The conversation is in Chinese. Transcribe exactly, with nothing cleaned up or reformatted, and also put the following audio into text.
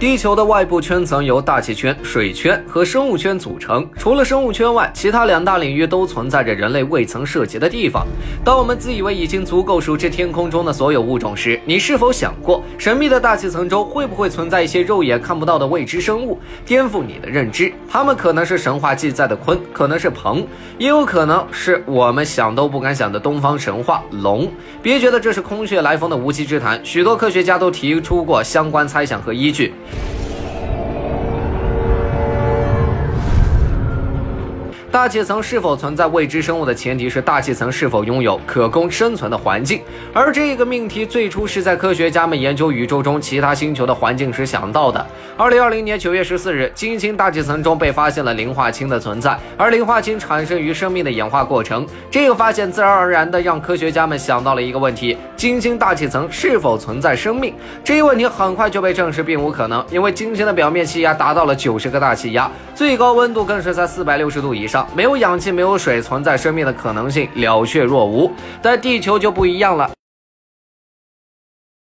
地球的外部圈层由大气圈、水圈和生物圈组成。除了生物圈外，其他两大领域都存在着人类未曾涉及的地方。当我们自以为已经足够熟知天空中的所有物种时，你是否想过，神秘的大气层中会不会存在一些肉眼看不到的未知生物，颠覆你的认知？它们可能是神话记载的鲲，可能是鹏，也有可能是我们想都不敢想的东方神话龙。别觉得这是空穴来风的无稽之谈，许多科学家都提出过相关猜想和依据。 大气层是否存在未知生物的前提是大气层是否拥有可供生存的环境，而这个命题最初是在科学家们研究宇宙中其他星球的环境时想到的。二零二零年九月十四日，金星大气层中被发现了磷化氢的存在，而磷化氢产生于生命的演化过程。这个发现自然而然地让科学家们想到了一个问题：金星大气层是否存在生命？这一问题很快就被证实并无可能，因为金星的表面气压达到了九十个大气压，最高温度更是在四百六十度以上。 没有氧气，没有水，存在生命的可能性了却若无。但地球就不一样了，